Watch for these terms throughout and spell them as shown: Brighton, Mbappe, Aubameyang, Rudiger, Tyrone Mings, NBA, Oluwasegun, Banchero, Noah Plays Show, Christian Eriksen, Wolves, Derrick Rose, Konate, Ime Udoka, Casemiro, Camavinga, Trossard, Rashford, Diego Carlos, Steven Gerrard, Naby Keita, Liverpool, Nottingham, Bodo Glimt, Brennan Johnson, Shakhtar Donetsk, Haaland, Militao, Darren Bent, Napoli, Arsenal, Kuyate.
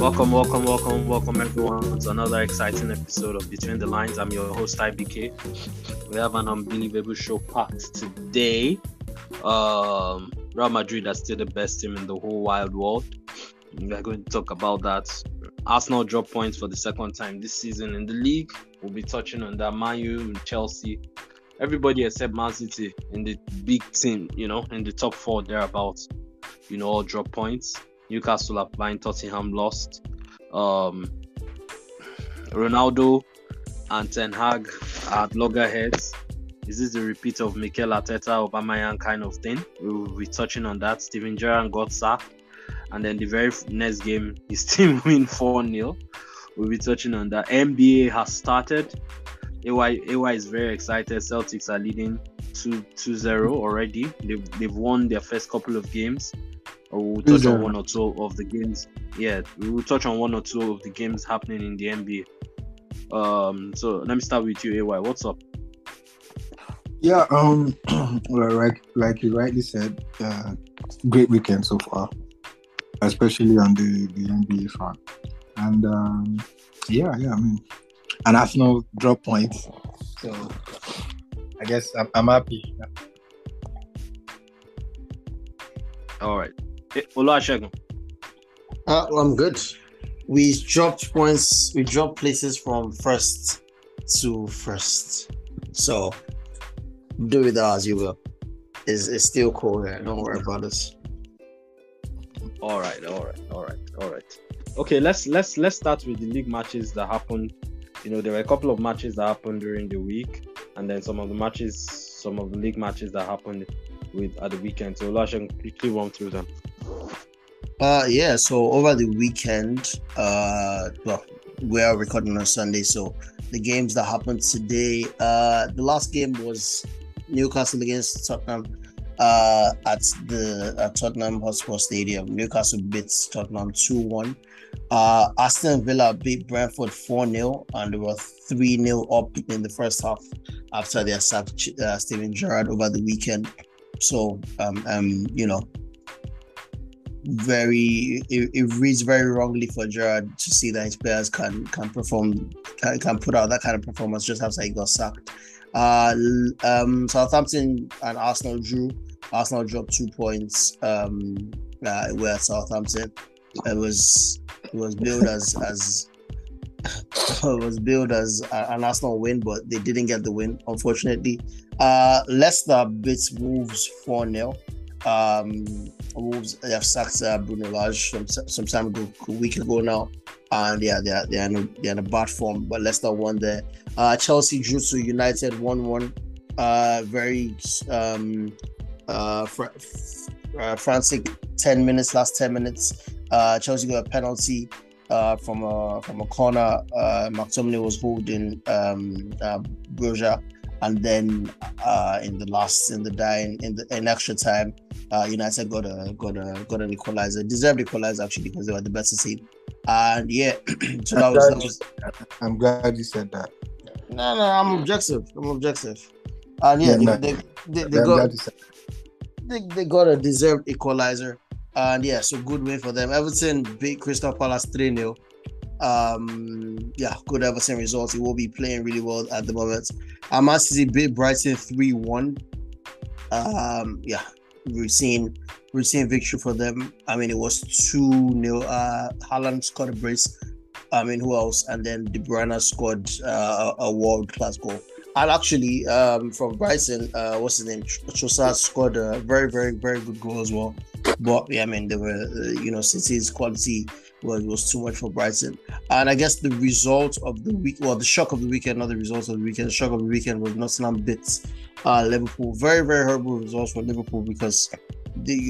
Welcome everyone to another exciting episode of Between the Lines. I'm your host IBK. We have an unbelievable show packed today. Real Madrid are still the best team in the whole wide world. We are going to talk about that. Arsenal dropped points for the second time this season in the league. We'll be touching on that. Man U and Chelsea. Everybody except Man City in the big team, you know, in the top four thereabouts, you know, all drop points. Newcastle are playing Tottenham, lost. Ronaldo and Ten Hag are at loggerheads. Is this the repeat of Mikel Arteta, Aubameyang kind of thing? We'll be touching on that. Steven Gerrard got sacked. And then the very next game, his team win 4-0. We'll be touching on that. NBA has started. AY is very excited. Celtics are leading 2-0 already. They've won their first couple of games. We'll touch on one or two of the games. Yeah, we will touch on one or two of the games happening in the NBA. So let me start with you, AY. What's up? Yeah, like you rightly said, great weekend so far, especially on the NBA front. And and Arsenal drop points, so I guess I'm happy. All right. Oluwasegun. Well, I'm good. We dropped points. We dropped places from first to first. So do with that as you will. It's still cool here. Don't worry about this. All right. Okay, let's start with the league matches that happened. You know, there were a couple of matches that happened during the week, and then some of the league matches that happened at the weekend. So Oluwasegun, quickly run through them. So over the weekend, we are recording on Sunday, so the games that happened today, the last game was Newcastle against Tottenham at Tottenham Hotspur Stadium. Newcastle beats Tottenham 2-1. Aston Villa beat Brentford 4-0, and they were 3-0 up in the first half after they sacked Steven Gerrard over the weekend. So, it reads very wrongly for Gerrard to see that his players can put out that kind of performance just after he got sacked. Southampton and Arsenal drew. Arsenal dropped 2 points. Where Southampton, it was billed as it was billed as an Arsenal win, but they didn't get the win, unfortunately. Leicester beats Wolves 4-0. Wolves have sacked Bruno Lage some time ago, a week ago now, and they're in a bad form. But Leicester won there. Chelsea drew to United 1-1. Frantic last 10 minutes. Chelsea got a penalty from a corner. McTominay was holding Broja. And then in extra time, United got an equalizer, deserved equalizer actually, because they were the best team. And yeah, so I'm glad you said that. No, I'm objective. And yeah, they got a deserved equalizer. And yeah, so good win for them. Everton beat Crystal Palace 3-0. Good Everton results. He will be playing really well at the moment. Man City beat Brighton 3-1. Routine victory for them. I mean, it was 2-0. Haaland scored a brace. I mean, who else? And then De Bruyne scored a world-class goal. And actually, from Brighton, what's his name? Trossard scored a very, very, very good goal as well. But yeah, I mean, there were City's quality was too much for Brighton. And I guess the result of the week, well, the shock of the weekend, not the result of the weekend. The shock of the weekend was Nottingham beat Liverpool. Very, very horrible results for Liverpool because they,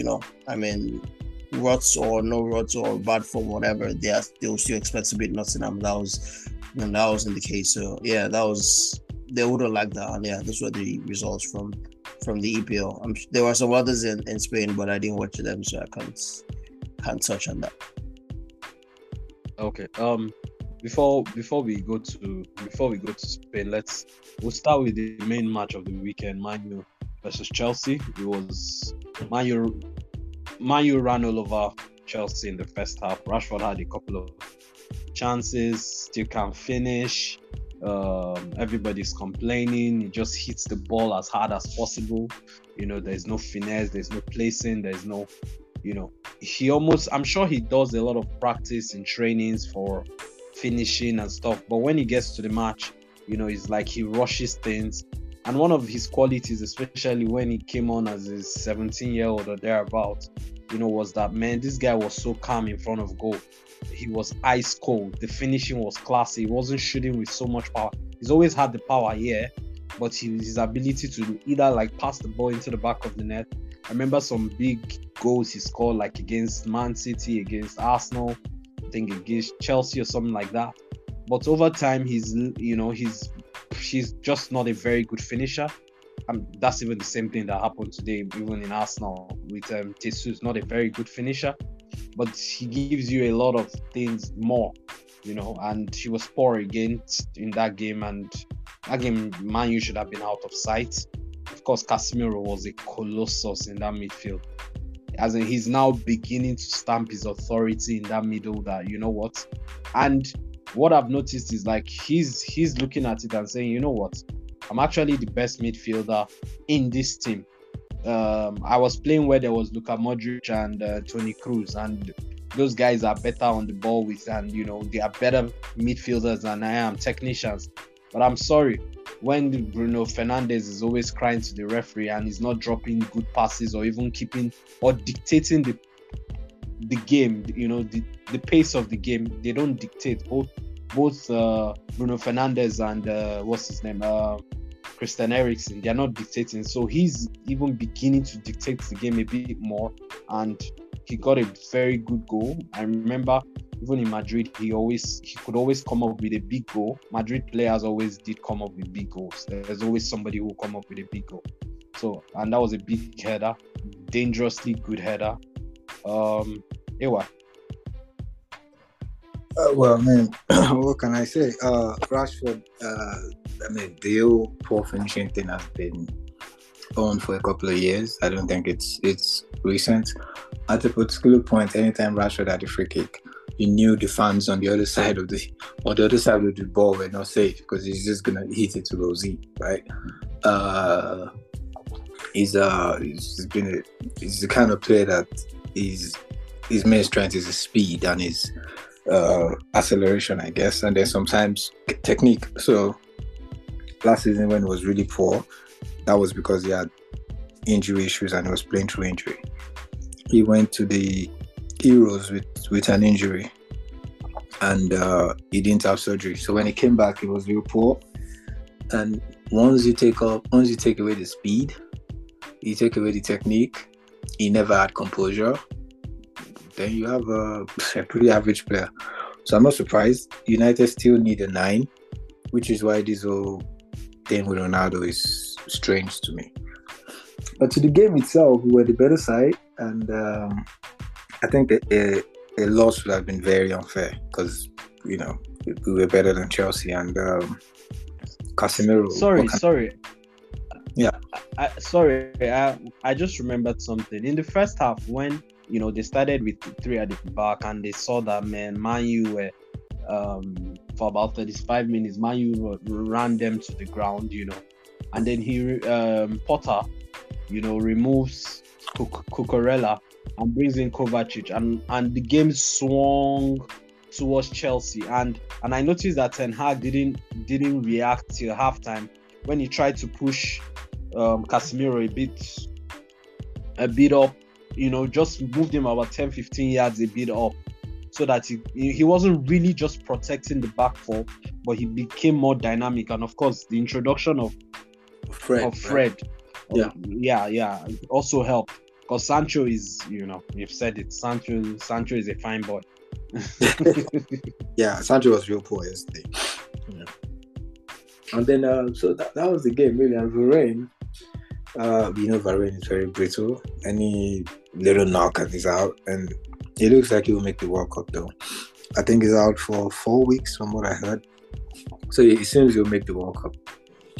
ruts or no ruts or bad form, whatever, they still expect to beat Nottingham. That wasn't the case. So yeah, they wouldn't like that. And yeah, those were the results from the EPL. There were some others in Spain, but I didn't watch them, so I can't touch on that. Okay. Before we go to Spain, we'll start with the main match of the weekend, Man U versus Chelsea. It was Man U ran all over Chelsea in the first half. Rashford had a couple of chances, still can't finish. Everybody's complaining. He just hits the ball as hard as possible. You know, there's no finesse, there's no placing, there's no, you know, I'm sure he does a lot of practice in trainings for finishing and stuff, but when he gets to the match, you know, it's like he rushes things. And one of his qualities, especially when he came on as a 17-year-old or thereabout, you know, was that, man, this guy was so calm in front of goal. He was ice cold. The finishing was classy. He wasn't shooting with so much power. He's always had the power, yeah, but his ability to either like pass the ball into the back of the net. I remember some big goals he scored, like against Man City, against Arsenal, I think against Chelsea or something like that. But over time, she's just not a very good finisher. That's even the same thing that happened today, even in Arsenal with Jesus, not a very good finisher. But he gives you a lot of things more, you know, and he was poor again in that game. And that game, Man U should have been out of sight. Of course, Casemiro was a colossus in that midfield. As in, he's now beginning to stamp his authority in that middle that, you know what? And what I've noticed is like he's looking at it and saying, you know what? I'm actually the best midfielder in this team. I was playing where there was Luka Modric and Toni Kroos, and those guys are better on the ball with, and you know, they are better midfielders than I am, technicians. But I'm sorry, when Bruno Fernandes is always crying to the referee and he's not dropping good passes or even keeping or dictating the game, you know, the pace of the game, they don't dictate. Both Bruno Fernandes and Christian Eriksen, they're not dictating. So he's even beginning to dictate the game a bit more, and he got a very good goal. I remember even in Madrid, he could always come up with a big goal. Madrid players always did come up with big goals. There's always somebody who come up with a big goal. So, and that was a big header, dangerously good header. Ewa. Well, I mean, what can I say? Rashford, the whole poor finishing thing has been on for a couple of years. I don't think it's recent. At a particular point, anytime Rashford had a free kick, you knew the fans on the other side of the ball were not safe, because he's just gonna hit it to Rosie, right? He's the kind of player that his main strength is his speed and his acceleration, I guess, and then sometimes technique. So last season when it was really poor, that was because he had injury issues and he was playing through injury. He went to the Euros with an injury, and he didn't have surgery. So when he came back, he was real poor. And once you take away the speed, you take away the technique, he never had composure, then you have a pretty average player. So I'm not surprised. United still need a 9, which is why this whole thing with Ronaldo is strange to me. But to the game itself, we were the better side, and I think a loss would have been very unfair, because, you know, we were better than Chelsea, and Casemiro... Yeah. I just remembered something. In the first half, when... You know, they started with 3 at the back, and they saw that Man U were for about 35 minutes. Man U ran them to the ground, you know, and then Potter, you know, removes Cucurella and brings in Kovacic, and the game swung towards Chelsea. And I noticed that Ten Hag didn't react till halftime when he tried to push Casemiro a bit up. You know, just moved him about 10-15 yards a bit up, so that he wasn't really just protecting the back four, but he became more dynamic. And of course, the introduction of Fred also helped, because Sancho is, you know, you've said it, Sancho is a fine boy. Yeah, Sancho was real poor yesterday. Yeah. And then so that was the game, really. And Varane, you know, Varane is very brittle. Any little knock and he's out, and it looks like he will make the World Cup, though. I think he's out for 4 weeks from what I heard, so it seems he'll make the World Cup.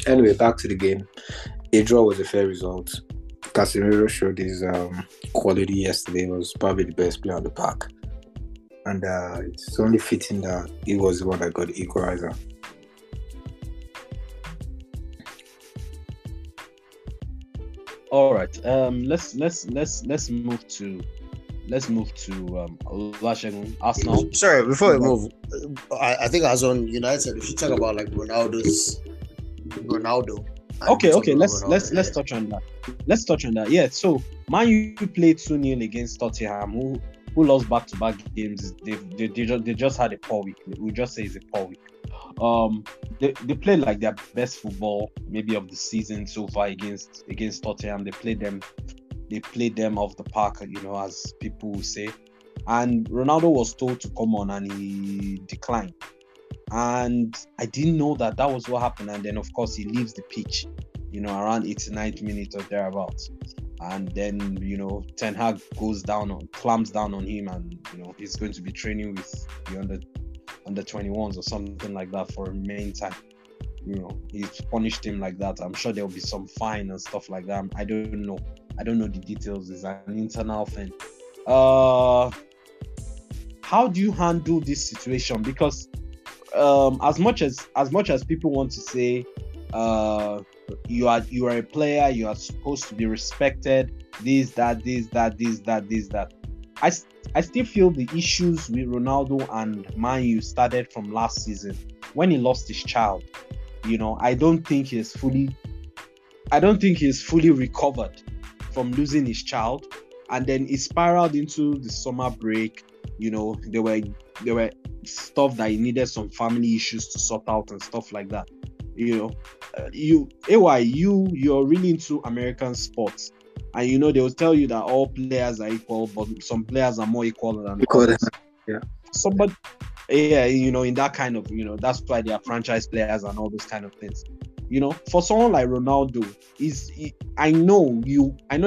Anyway, back to the game. A draw was a fair result. Casemiro showed his quality yesterday. He was probably the best player on the park. And it's only fitting that he was the one that got the equalizer. All right. Let's move to Lashen, Arsenal. Sorry, before we move, I think as on United, if you talk about like Ronaldo. Okay. Let's touch on that. Yeah. So Man U played 2-0 against Tottenham, who lost back-to-back games. They just had a poor week. We'll just say it's a poor week. They played like their best football maybe of the season so far against Tottenham. They played them off the park, you know, as people will say. And Ronaldo was told to come on, and he declined. And I didn't know that was what happened. And then, of course, he leaves the pitch, you know, around 89th minute or thereabouts. And then, you know, Ten Hag clamps down on him, and, you know, he's going to be training with the under 21s or something like that for a main time. You know, he's punished him like that. I'm sure there'll be some fine and stuff like that. I don't know the details. It's an internal thing. How do you handle this situation? Because as much as people want to say you are a player, you are supposed to be respected, this, that. I still feel the issues with Ronaldo and Man U started from last season when he lost his child. You know, I don't think he's fully recovered from losing his child, and then it spiraled into the summer break. You know, there were stuff that he needed, some family issues to sort out and stuff like that. You know, you're really into American sports, and you know they will tell you that all players are equal, but some players are more equal than others. Yeah. Somebody, yeah, you know, in that kind of, you know, that's why they are franchise players and all those kind of things. You know, for someone like Ronaldo, I know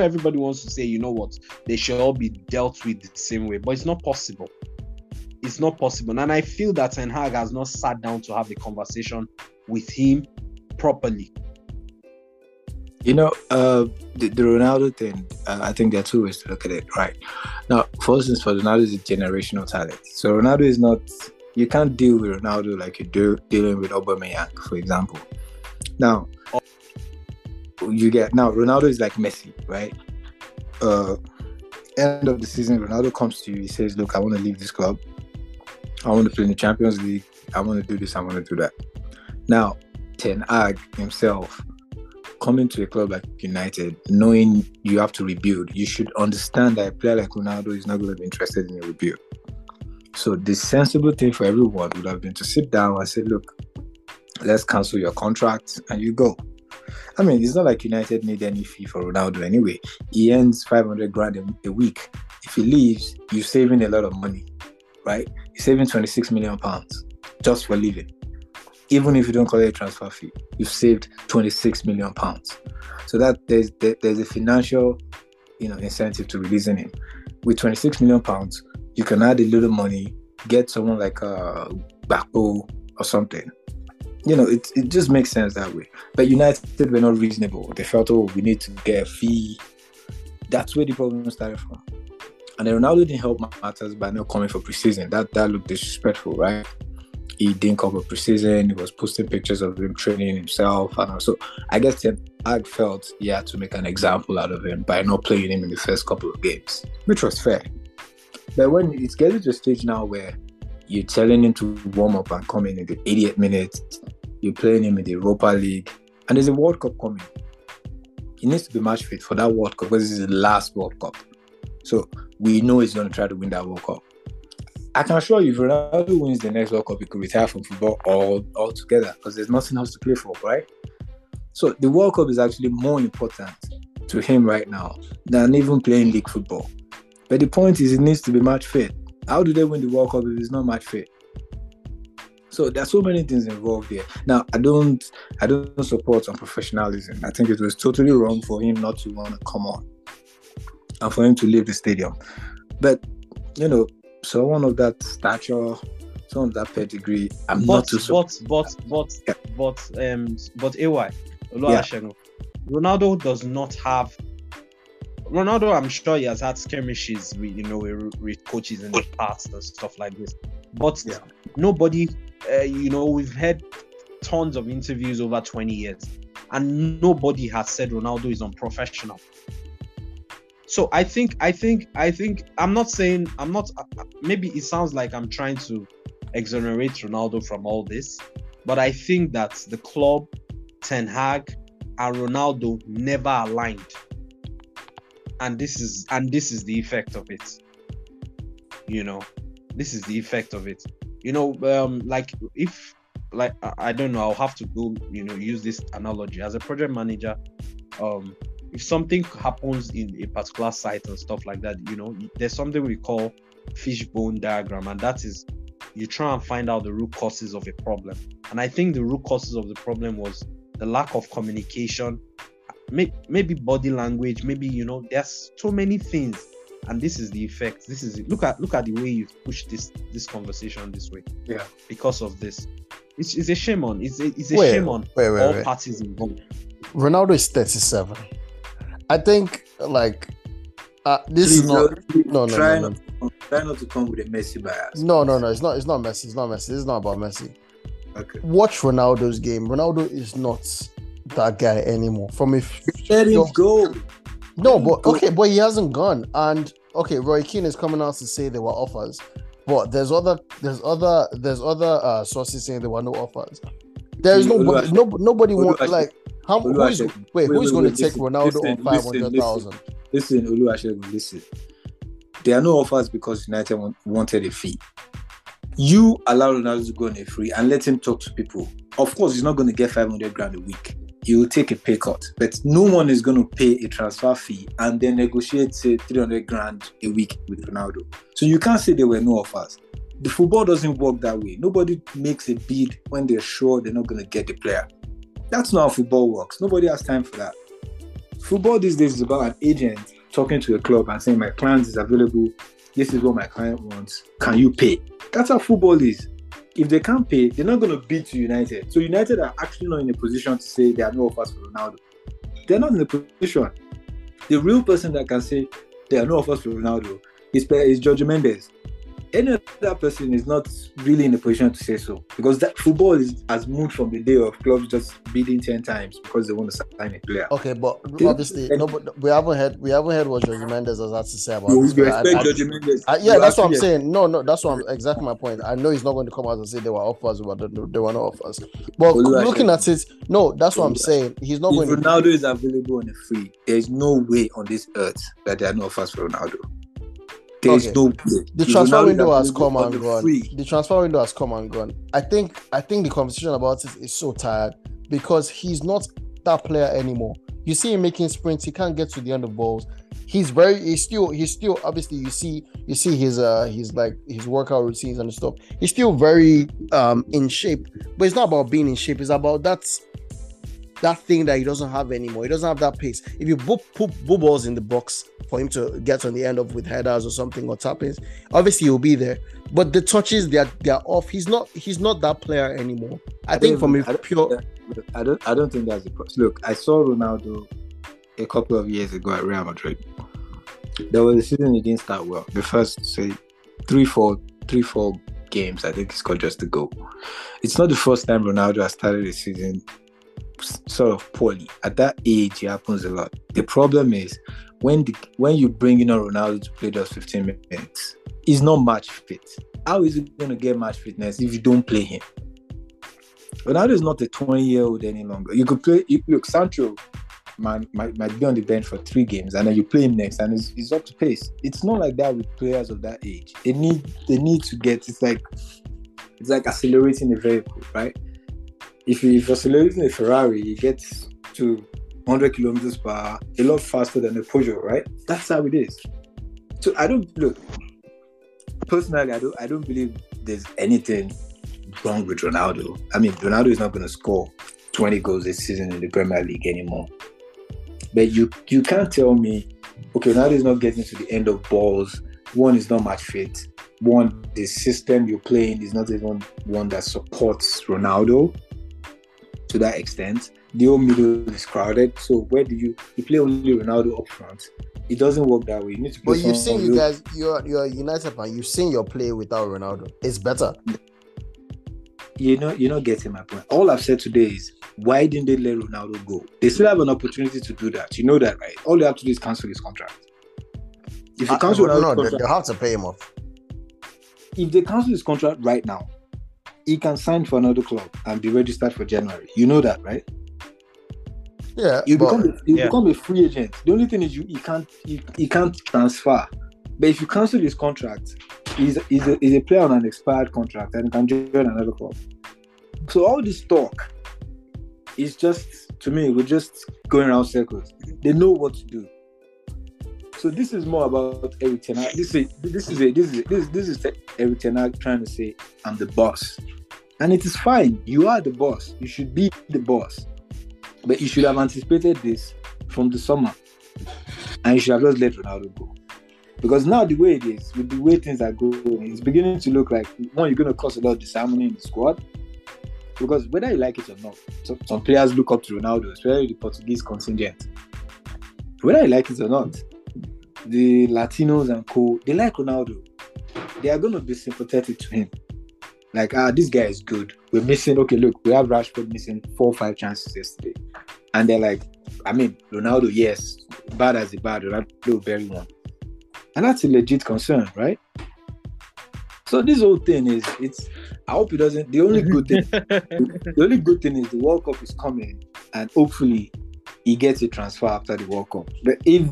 everybody wants to say, you know what, they should all be dealt with the same way, but it's not possible. It's not possible. And I feel that Ten Hag has not sat down to have a conversation with him properly. You know, the Ronaldo thing, I think there are two ways to look at it, right? Now, for instance, for Ronaldo, is a generational talent. So Ronaldo is not, you can't deal with Ronaldo like you're dealing with Aubameyang, for example. Now, Ronaldo is like Messi, right? End of the season, Ronaldo comes to you. He says, look, I want to leave this club. I want to play in the Champions League. I want to do this. I want to do that. Now, Ten Hag himself, coming to a club like United, knowing you have to rebuild, you should understand that a player like Ronaldo is not going to be interested in a rebuild. So the sensible thing for everyone would have been to sit down and say, look, let's cancel your contract and you go. I mean, it's not like United need any fee for Ronaldo anyway. He earns 500 grand a week. If he leaves, you're saving a lot of money, right? You're saving 26 million pounds just for leaving. Even if you don't collect a transfer fee, you've saved 26 million pounds. So that there's a financial, you know, incentive to releasing him. With 26 million pounds, you can add a little money, get someone like a Bakpo or something. You know, it just makes sense that way. But United were not reasonable. They felt, oh, we need to get a fee. That's where the problem started from. And then Ronaldo didn't help matters by not coming for preseason. That looked disrespectful, right? He didn't come for preseason. He was posting pictures of him training himself. And so I guess Ten Hag felt he had to make an example out of him by not playing him in the first couple of games, which was fair. But when it's getting to a stage now where you're telling him to warm up and come in the 88th minute, you're playing him in the Europa League, and there's a World Cup coming. He needs to be match fit for that World Cup because this is the last World Cup. So we know he's going to try to win that World Cup. I can assure you, if Ronaldo wins the next World Cup, he could retire from football altogether because there's nothing else to play for, right? So the World Cup is actually more important to him right now than even playing league football. But the point is, he needs to be match fit. How do they win the World Cup if it's not match fit? So there's so many things involved here. Now, I don't support unprofessionalism. I think it was totally wrong for him not to want to come on and for him to leave the stadium. But, you know, someone of that stature, someone of that pedigree, Ronaldo does not have Ronaldo, I'm sure he has had skirmishes with, with coaches in the past and stuff like this. But nobody, we've had tons of interviews over 20 years and nobody has said Ronaldo is unprofessional. So I think I'm not saying, maybe it sounds like I'm trying to exonerate Ronaldo from all this, but I think that the club, Ten Hag, and Ronaldo never aligned. And this is the effect of it. I don't know, I'll have to go, use this analogy as a project manager. If something happens in a particular site and stuff like that, there's something we call fishbone diagram, and that is you try and find out the root causes of a problem. And I think the root causes of the problem was the lack of communication, maybe body language, maybe, there's so many things. And this is the effect. This is look at the way you've pushed this conversation this way. Yeah. Because of this. It's a shame on all parties involved. Ronaldo is 37. I think this is not. No. Try not to come with a Messi bias. No. It's not Messi. It's not Messi. It's not about Messi. Okay. Watch Ronaldo's game. Ronaldo is not that guy anymore. Let him go. No, but he hasn't gone. And okay, Roy Keane is coming out to say there were offers, but there's other sources saying there were no offers. There is nobody wants like. Who's going to take Ronaldo on 500,000? Listen, Oluwasegun, listen. There are no offers because United wanted a fee. You allow Ronaldo to go on a free and let him talk to people. Of course, he's not going to get 500 grand a week. He will take a pay cut. But no one is going to pay a transfer fee and then negotiate, say, 300 grand a week with Ronaldo. So you can't say there were no offers. The football doesn't work that way. Nobody makes a bid when they're sure they're not going to get the player. That's not how football works. Nobody has time for that. Football these days is about an agent talking to a club and saying, my client is available. This is what my client wants. Can you pay? That's how football is. If they can't pay, they're not going to bid to United. So United are actually not in a position to say there are no offers for Ronaldo. They're not in a position. The real person that can say there are no offers for Ronaldo is Jorge Mendes. Any other person is not really in a position to say so, because that football has moved from the day of clubs just bidding 10 times because they want to sign a player. Okay, but obviously, we haven't heard what Jorge Mendes has had to say about this. You expect Jorge Mendes? Yeah, that's what I'm saying. No, that's what exactly my point. I know he's not going to come out and say there were offers, but there were no offers. But looking at it, no, that's what I'm saying. He's not going. If Ronaldo is available on a free, there is no way on this earth that there are no offers for Ronaldo. Okay. The transfer window has come and gone. The transfer window has come and gone. I think the conversation about it is so tired because he's not that player anymore. You see him making sprints. He can't get to the end of balls. He's still obviously you see his workout routines and stuff. He's still very in shape, but it's not about being in shape. It's about that thing that he doesn't have anymore. He doesn't have that pace. If you put balls in the box for him to get on the end of with headers or something or tap-ins, obviously he'll be there. But the touches, they're off. He's not that player anymore. I don't think that's the problem. Look, I saw Ronaldo a couple of years ago at Real Madrid. There was a season he didn't start well. The first, say, three, four games, I think he scored just a goal. It's not the first time Ronaldo has started a season sort of poorly. At that age, it happens a lot. The problem is when you bring in Ronaldo to play those 15 minutes, he's not match fit. How is he going to get match fitness if you don't play him? Ronaldo is not a 20-year-old any longer. You could play. Look, Sancho might be on the bench for 3 games, and then you play him next, and he's up to pace. It's not like that with players of that age. They need to get. It's like accelerating a vehicle, right? If you're accelerating a Ferrari, you get to 100 kilometers per hour, a lot faster than a Peugeot, right? That's how it is. So I don't believe there's anything wrong with Ronaldo. I mean, Ronaldo is not going to score 20 goals this season in the Premier League anymore. But you can't tell me, okay, Ronaldo is not getting to the end of balls. One is not match fit. One, the system you're playing is not even one that supports Ronaldo. To that extent, the whole middle is crowded. So where do you play only Ronaldo up front? It doesn't work that way. You need to play. But you've seen, you guys, you're a United fan. You've seen your play without Ronaldo. It's better. You're not getting my point. All I've said today is, why didn't they let Ronaldo go? They still have an opportunity to do that. You know that, right? All you have to do is cancel his contract. If you cancel Ronaldo's contract, they'll have to pay him off. If they cancel his contract right now, he can sign for another club and be registered for January. You know that, right? Yeah. You become a free agent. The only thing is you can't transfer. But if you cancel his contract, he's a player on an expired contract and he can join another club. So all this talk is just, to me, we're just going around circles. They know what to do. So this is more about Eric Ten Hag. This is Eric Ten Hag trying to say, I'm the boss. And it is fine. You are the boss. You should be the boss. But you should have anticipated this from the summer. And you should have just let Ronaldo go. Because now the way it is, with the way things are going, it's beginning to look like, one, you're going to cause a lot of disharmony in the squad. Because whether you like it or not, some players look up to Ronaldo, especially the Portuguese contingent. Whether you like it or not, the Latinos and co, they like Ronaldo. They are going to be sympathetic to him. Like, this guy is good. We're missing, okay, look, we have Rashford missing 4 or 5 chances yesterday. And they're like, I mean, Ronaldo, yes, bad as a bad, Ronaldo, very one. And that's a legit concern, right? So this whole thing is, I hope it doesn't, the only good thing is the World Cup is coming and hopefully he gets a transfer after the World Cup. But if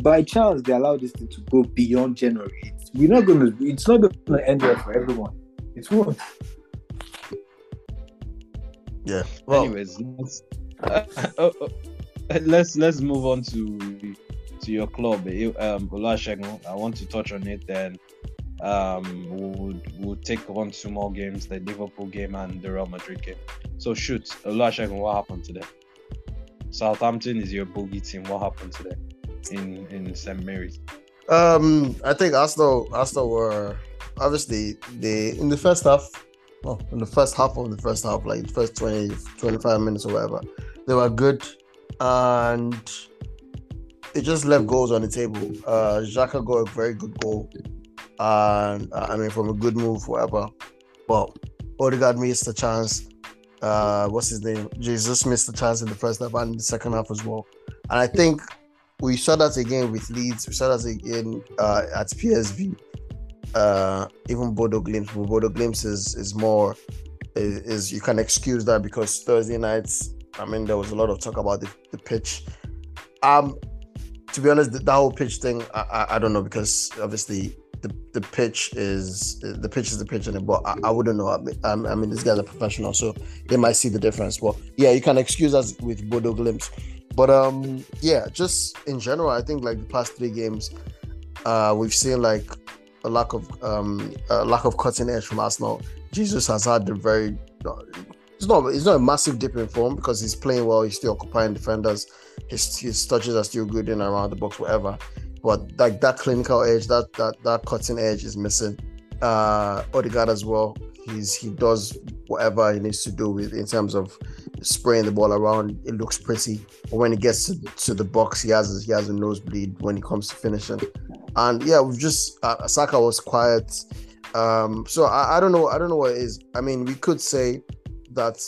by chance they allow this thing to go beyond January, it's not going to end well for everyone. It won't. Yeah. Well, anyways, let's move on to your club, Olusegun. I want to touch on it, then we'll take on 2 more games, the Liverpool game and the Real Madrid game. So shoot, Olusegun, what happened today? Southampton is your bogey team. What happened today in St. Mary's? I think Arsenal were obviously in the first half, like the first 20, 25 minutes or whatever, they were good and it just left goals on the table. Xhaka got a very good goal, and I mean, from a good move, whatever. But Odegaard missed a chance. Jesus missed a chance in the first half and the second half as well. And I think we saw that again with Leeds. We saw that again at PSV. Even Bodo Glimt. Bodo Glimt is more, you can excuse that because Thursday nights, I mean, there was a lot of talk about the pitch. To be honest, that whole pitch thing, I don't know, because obviously the pitch is the pitch, and but I wouldn't know. I mean, these guys are professional, so they might see the difference. But yeah, you can excuse us with Bodo Glimt. But yeah, just in general, I think like the past 3 games, we've seen like a lack of cutting edge from Arsenal. Jesus has had it's not a massive dip in form because he's playing well. He's still occupying defenders. His touches are still good in and around the box, whatever. But like that clinical edge, that cutting edge is missing. Odegaard as well. He does whatever he needs to do with in terms of spraying the ball around. It looks pretty, but when it gets to the box, he has a nosebleed when it comes to finishing. And yeah, we've just Saka was quiet. So I don't know what it is. I mean, we could say that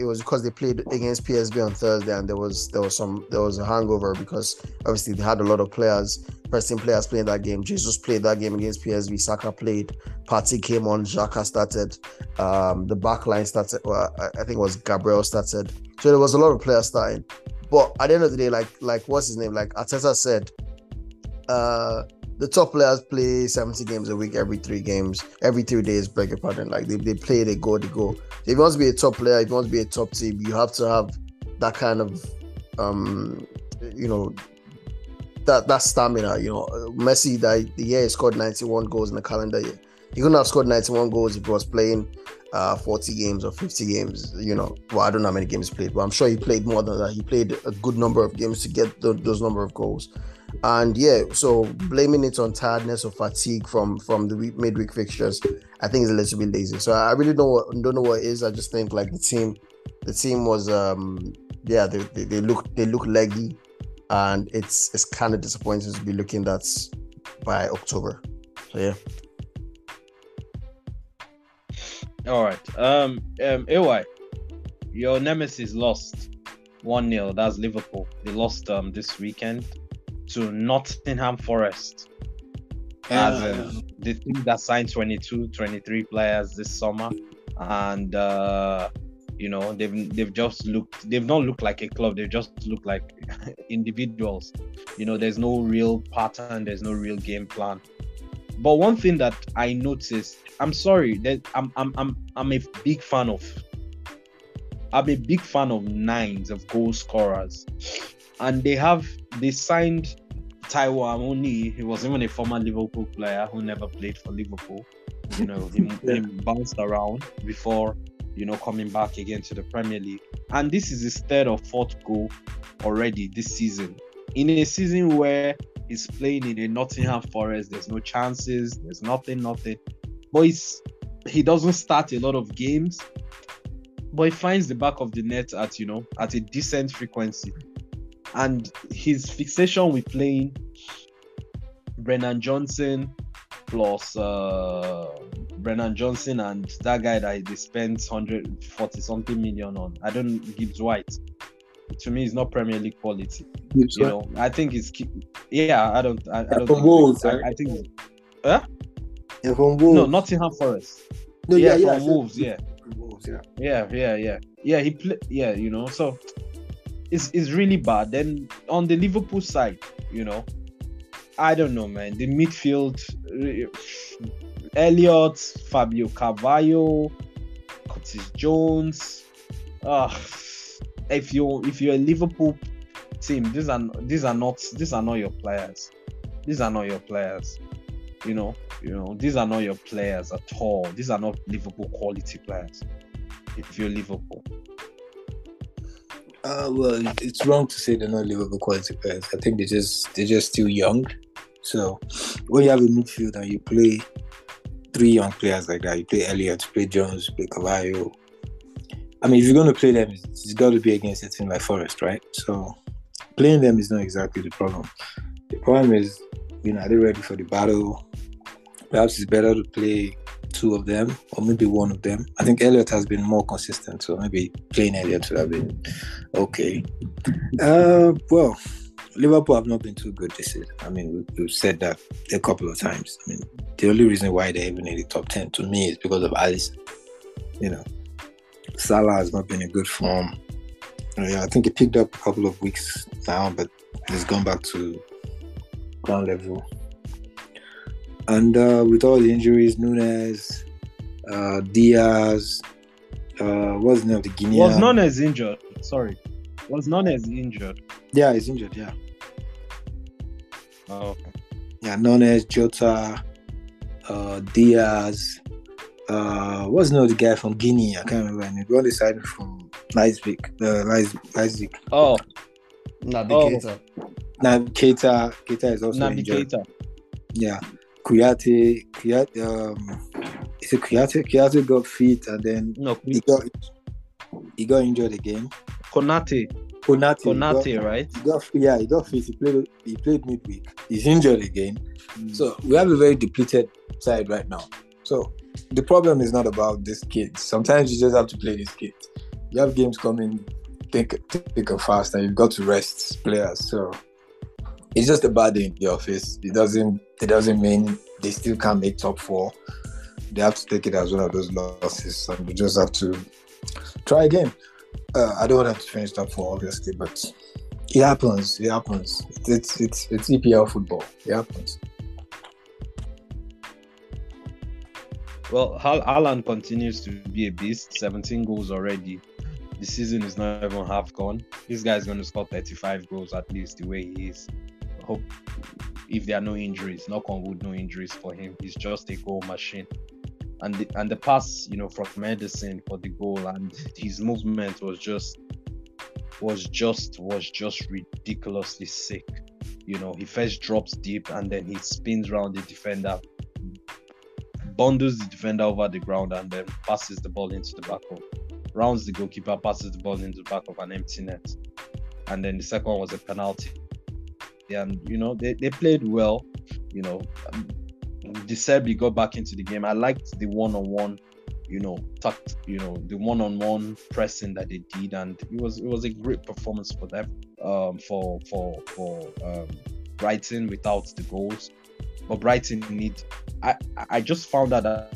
it was because they played against PSV on Thursday and there was a hangover because obviously they had a lot of players, first team players playing that game. Jesus played that game against PSV. Saka played. Partey came on. Xhaka started. The back line started. Well, I think it was Gabriel started. So there was a lot of players starting. But at the end of the day, like what's his name? Like Arteta said, the top players play 70 games a week, every 3 days, beg your pardon. Like they play, they go, they go. If you want to be a top player, if you want to be a top team, you have to have that kind of, that stamina. You know, Messi, the year he scored 91 goals in the calendar year. He couldn't have scored 91 goals if he was playing 40 games or 50 games. You know, well, I don't know how many games he played, but I'm sure he played more than that. He played a good number of games to get those number of goals. And yeah, so blaming it on tiredness or fatigue from the midweek fixtures, I think is a little bit lazy. So I really don't know what it is. I just think like the team was they looked leggy. and it's kind of disappointing to be looking at by October. So yeah. All right. Ay, your nemesis lost 1-0. That's Liverpool. They lost this weekend to Nottingham Forest. As the team that signed 22, 23 players this summer, and they've not looked like a club. They've just looked like individuals. You know, there's no real pattern. There's no real game plan. But one thing that I noticed, I'm a big fan of. I'm a big fan of nines, of goal scorers, and they signed Taiwo Awoniyi. He was even a former Liverpool player who never played for Liverpool. You know, he bounced around before, you know, coming back again to the Premier League. And this is his third or fourth goal already this season. In a season where he's playing in a Nottingham Forest, there's no chances, there's nothing. But he doesn't start a lot of games, but he finds the back of the net at a decent frequency. And his fixation with playing Brennan Johnson and that guy that they spent 140 something million on, I don't know, Gibbs White, to me is not Premier League quality. Gibbs White? You know, I think it's from Wolves. No, Nottingham Forest. No, Wolves, yeah. Yeah, he played, so it's really bad. Then on the Liverpool side, you know, I don't know, man. The midfield, Elliott, Fabio Carvalho, Curtis Jones. If you're a Liverpool team, these are not your players. These are not your players. You know, these are not your players at all. These are not Liverpool quality players. If you're Liverpool. Well, it's wrong to say they're not Liverpool quality players. I think they're just still young. So when you have a midfield and you play three young players like that, you play Elliott, you play Jones, you play Carvalho. I mean, if you're going to play them, it's got to be against a team like Forest, right? So playing them is not exactly the problem. The problem is, you know, are they ready for the battle? Perhaps it's better to play two of them or maybe one of them. I think Elliott has been more consistent, so maybe playing Elliott would have been okay. Well, Liverpool have not been too good this season. I mean, we've said that a couple of times. I mean, the only reason why they're even in the top 10 to me is because of Alisson. You know, Salah has not been in good form. I think he picked up a couple of weeks now, but he's gone back to ground level. And with all the injuries, Nunez, Diaz, what's the name of the Guinean? Was Nunez injured? Yeah, he's injured, yeah. Oh, okay. Yeah, Nunez, Jota, Diaz, what's the name of the guy from Guinea? I can't remember. The one decided from Leipzig. Oh, Naby Keita. Keita is also injured. Yeah. Kuyate, is it Kuyate? Kuyate got fit and then he got injured again. Konate, right? He got fit. He played midweek. He's injured again. Mm. So we have a very depleted side right now. So the problem is not about these kids. Sometimes you just have to play these kids. You have games coming, take a fast, and you've got to rest players. So it's just a bad day in the office. It doesn't mean they still can't make top four. They have to take it as one of those losses, and we just have to try again. I don't want them to finish top four, obviously, but it happens. It's EPL football. It happens. Well, Haaland continues to be a beast. 17 goals already. The season is not even half gone. This guy is going to score 35 goals at least, the way he is. I hope, if there are no injuries, knock on wood, no injuries for him. He's just a goal machine. And the pass, from Madison for the goal, and his movement was just ridiculously sick. He first drops deep and then he spins around the defender, bundles the defender over the ground, and then passes the ball into the back of, rounds the goalkeeper, passes the ball into the back of an empty net. And then the second was a penalty and you know they played well. You know, De Serbi got back into the game. I liked the one-on-one, the one-on-one pressing that they did, and it was a great performance for them, for Brighton without the goals. But Brighton need. I just found out that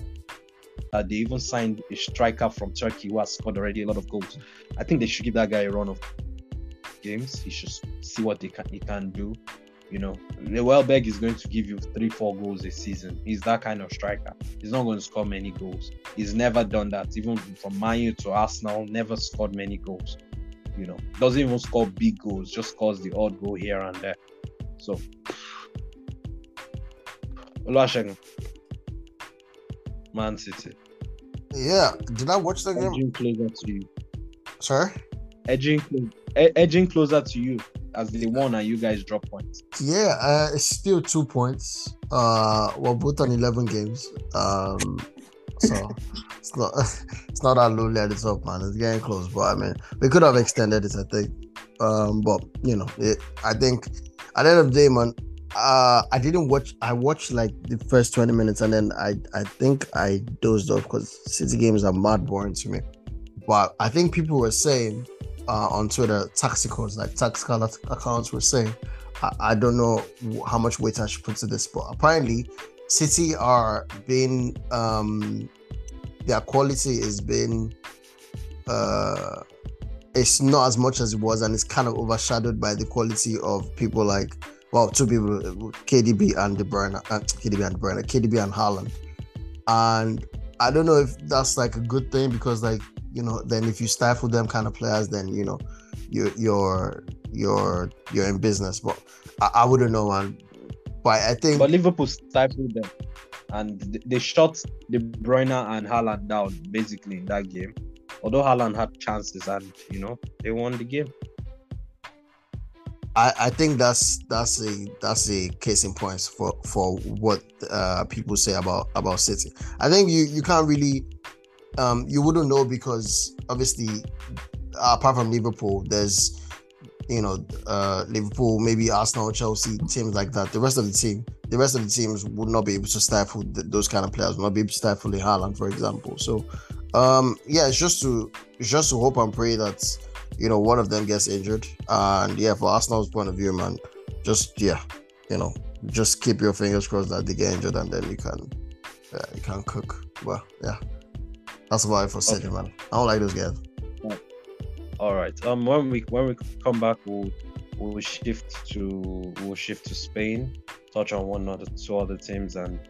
they even signed a striker from Turkey who has scored already a lot of goals. I think they should give that guy a run of games. He should see what he can do. You know, Welbeck is going to give you 3-4 goals a season. He's that kind of striker. He's not going to score many goals. He's never done that. Even from Man U to Arsenal, never scored many goals. You know, doesn't even score big goals. Just scores the odd goal here and there. So, Oluwasegun, Man City. Yeah, did I watch the game? Edging closer to you. Sorry? Edging closer to you as they won and you guys drop points. Yeah, it's still 2 points. Well, both on 11 games. So it's not that lonely at the top, man. It's getting close, but I mean, we could have extended it, I think. But you know, I think at the end of the day, man. I watched like the first 20 minutes and then I think I dozed off because City games are mad boring to me. But I think people were saying on Twitter, tactical accounts were saying, I don't know how much weight I should put to this, but apparently City are being, their quality is being, it's not as much as it was, and it's kind of overshadowed by the quality of people like, well, two people, KDB and Haaland. And I don't know if that's like a good thing because, like, you know, then if you stifle them kind of players, then, you know, you're in business. But I wouldn't know, man. But I think... But Liverpool stifled them. And they shot De Bruyne and Haaland down, basically, in that game. Although Haaland had chances and, you know, they won the game. I think that's a case in points for what people say about City. I think you can't really you wouldn't know because obviously apart from Liverpool, there's Liverpool, maybe Arsenal, Chelsea, teams like that. The rest of the teams would not be able to stifle those kind of players. Would not be able to stifle Haaland, for example. So yeah, it's just to hope and pray that, you know, one of them gets injured. And yeah, for Arsenal's point of view, man, just keep your fingers crossed that they get injured and then you can cook. Well, yeah, that's about it for City, okay, man. I don't like those guys. All right. When we come back, we'll shift to Spain, touch on one or two other teams, and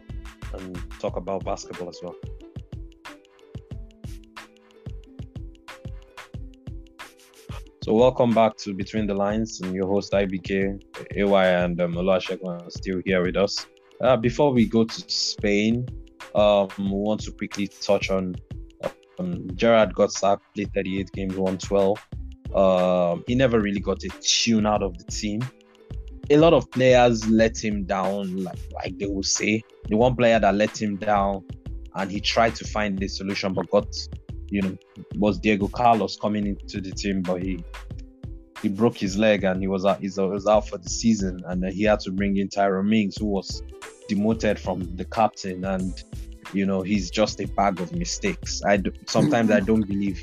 talk about basketball as well. So welcome back to Between the Lines. I'm your host, IBK, AY, and Oluwasegun are still here with us. Before we go to Spain, we want to quickly touch on Gerrard got sacked, played 38 games, won 12. He never really got a tune out of the team. A lot of players let him down, like they will say. The one player that let him down, and he tried to find a solution, but got... was Diego Carlos coming into the team, but he broke his leg and he was out for the season, and he had to bring in Tyrone Ings, who was demoted from the captain, and he's just a bag of mistakes. I don't believe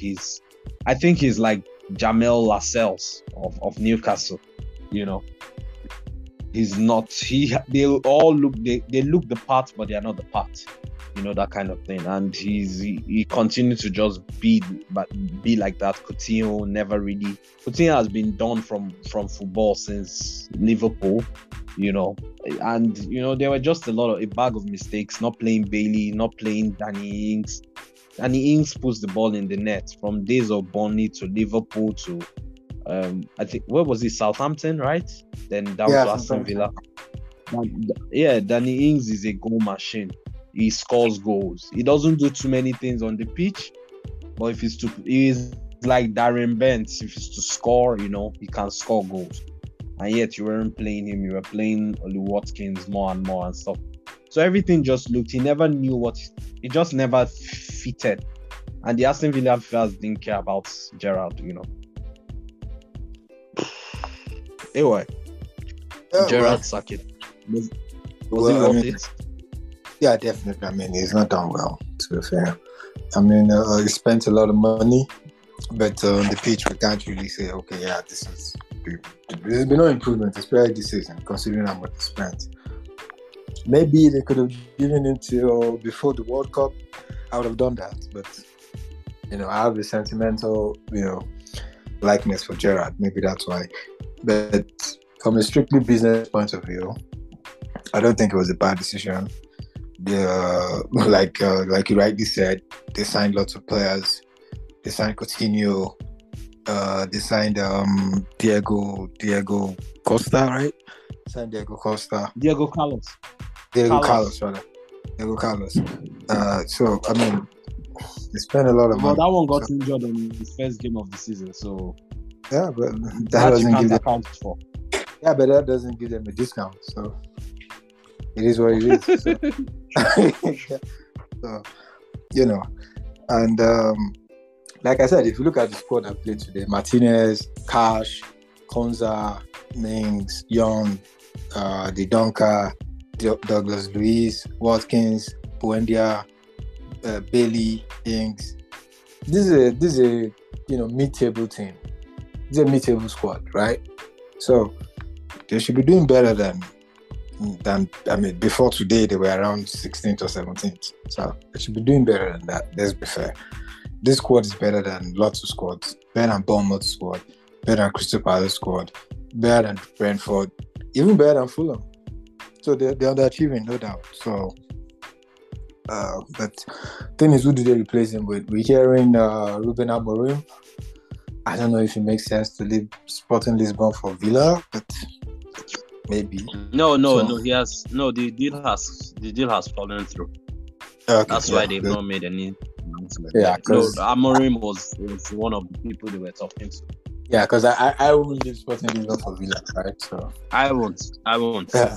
I think he's like Jamel Lascelles of Newcastle. He's not. They look the part, but they are not the part. That kind of thing. And he continued to just be like that. Coutinho has been done from football since Liverpool, and there were just a bag of mistakes. Not playing Bailey, not playing Danny Ings. Danny Ings puts the ball in the net from days of Burnley to Liverpool to I think, where was he? Southampton, right? Then down to Aston Villa. Yeah, Danny Ings is a goal machine. He scores goals. He doesn't do too many things on the pitch, but if he's like Darren Bent, if it's to score, he can score goals. And yet you weren't playing him. You were playing Ollie Watkins more and more and stuff. So everything just looked. He never knew it just never fitted. And the Aston Villa fans didn't care about Gerrard. Anyway, Gerrard sacking. Was it worth it? Yeah, definitely. I mean, he's not done well, to be fair. I mean, he spent a lot of money, but on the pitch, we can't really say, okay, yeah, this is... There's been no improvement, especially this season, considering how much he spent. Maybe they could have given him till before the World Cup. I would have done that, but, you know, I have a sentimental, you know, likeness for Gerrard. Maybe that's why. But from a strictly business point of view, I don't think it was a bad decision. Like you rightly said, they signed lots of players. They signed Coutinho. They signed Diego Costa, right? Signed Diego Carlos. Diego Carlos. So I mean, they spent a lot of money. But that one got injured in the first game of the season, so yeah, but that doesn't give them. Yeah, but that doesn't give them a discount. So it is what it is. So, so you know, and. Like I said, if you look at the squad I played today, Martinez, Cash, Konza, Mings, Young, De Donker, Douglas Luiz, Watkins, Buendia, Bailey, Ings. This is a you know, mid-table team. This is a mid-table squad, right? So they should be doing better than I mean, before today they were around 16th or 17th. So they should be doing better than that. Let's be fair. This squad is better than lots of squads. Better than Bournemouth's squad. Better than Crystal Palace squad. Better than Brentford. Even better than Fulham. So they're underachieving, no doubt. So, but thing is, who do they replace him with? We're hearing Ruben Amorim. I don't know if it makes sense to leave Sporting Lisbon for Villa, but maybe. No. The deal has fallen through. Okay, That's why they've not made any. Yeah, because Amorim was one of the people they were talking to. Yeah, because I won't leave Sporting Lisbon for Villa, right? So I won't. Yeah.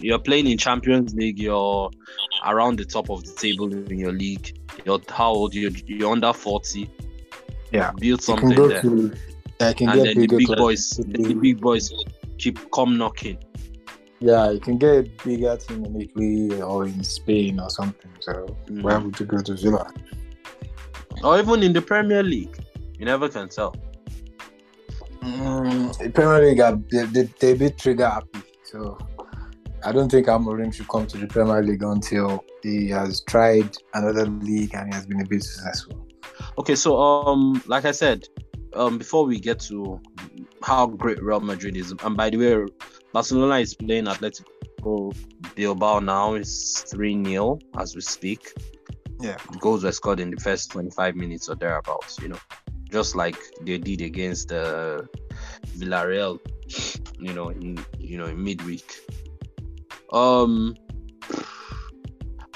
You're playing in Champions League. You're around the top of the table in your league. You're how old? You're under 40. Yeah, build something there. The big boys come knocking. Yeah, you can get a bigger team in Italy or in Spain or something. So why would you go to Villa? Or even in the Premier League, you never can tell. The Premier League are they a bit trigger happy, so I don't think Amorim should come to the Premier League until he has tried another league and he has been a bit successful. Okay, so like I said, before we get to how great Real Madrid is, and by the way, Barcelona is playing Atletico Bilbao now. It's 3-0 as we speak. Yeah. The goals were scored in the first 25 minutes or thereabouts, you know. Just like they did against Villarreal, you know, in midweek.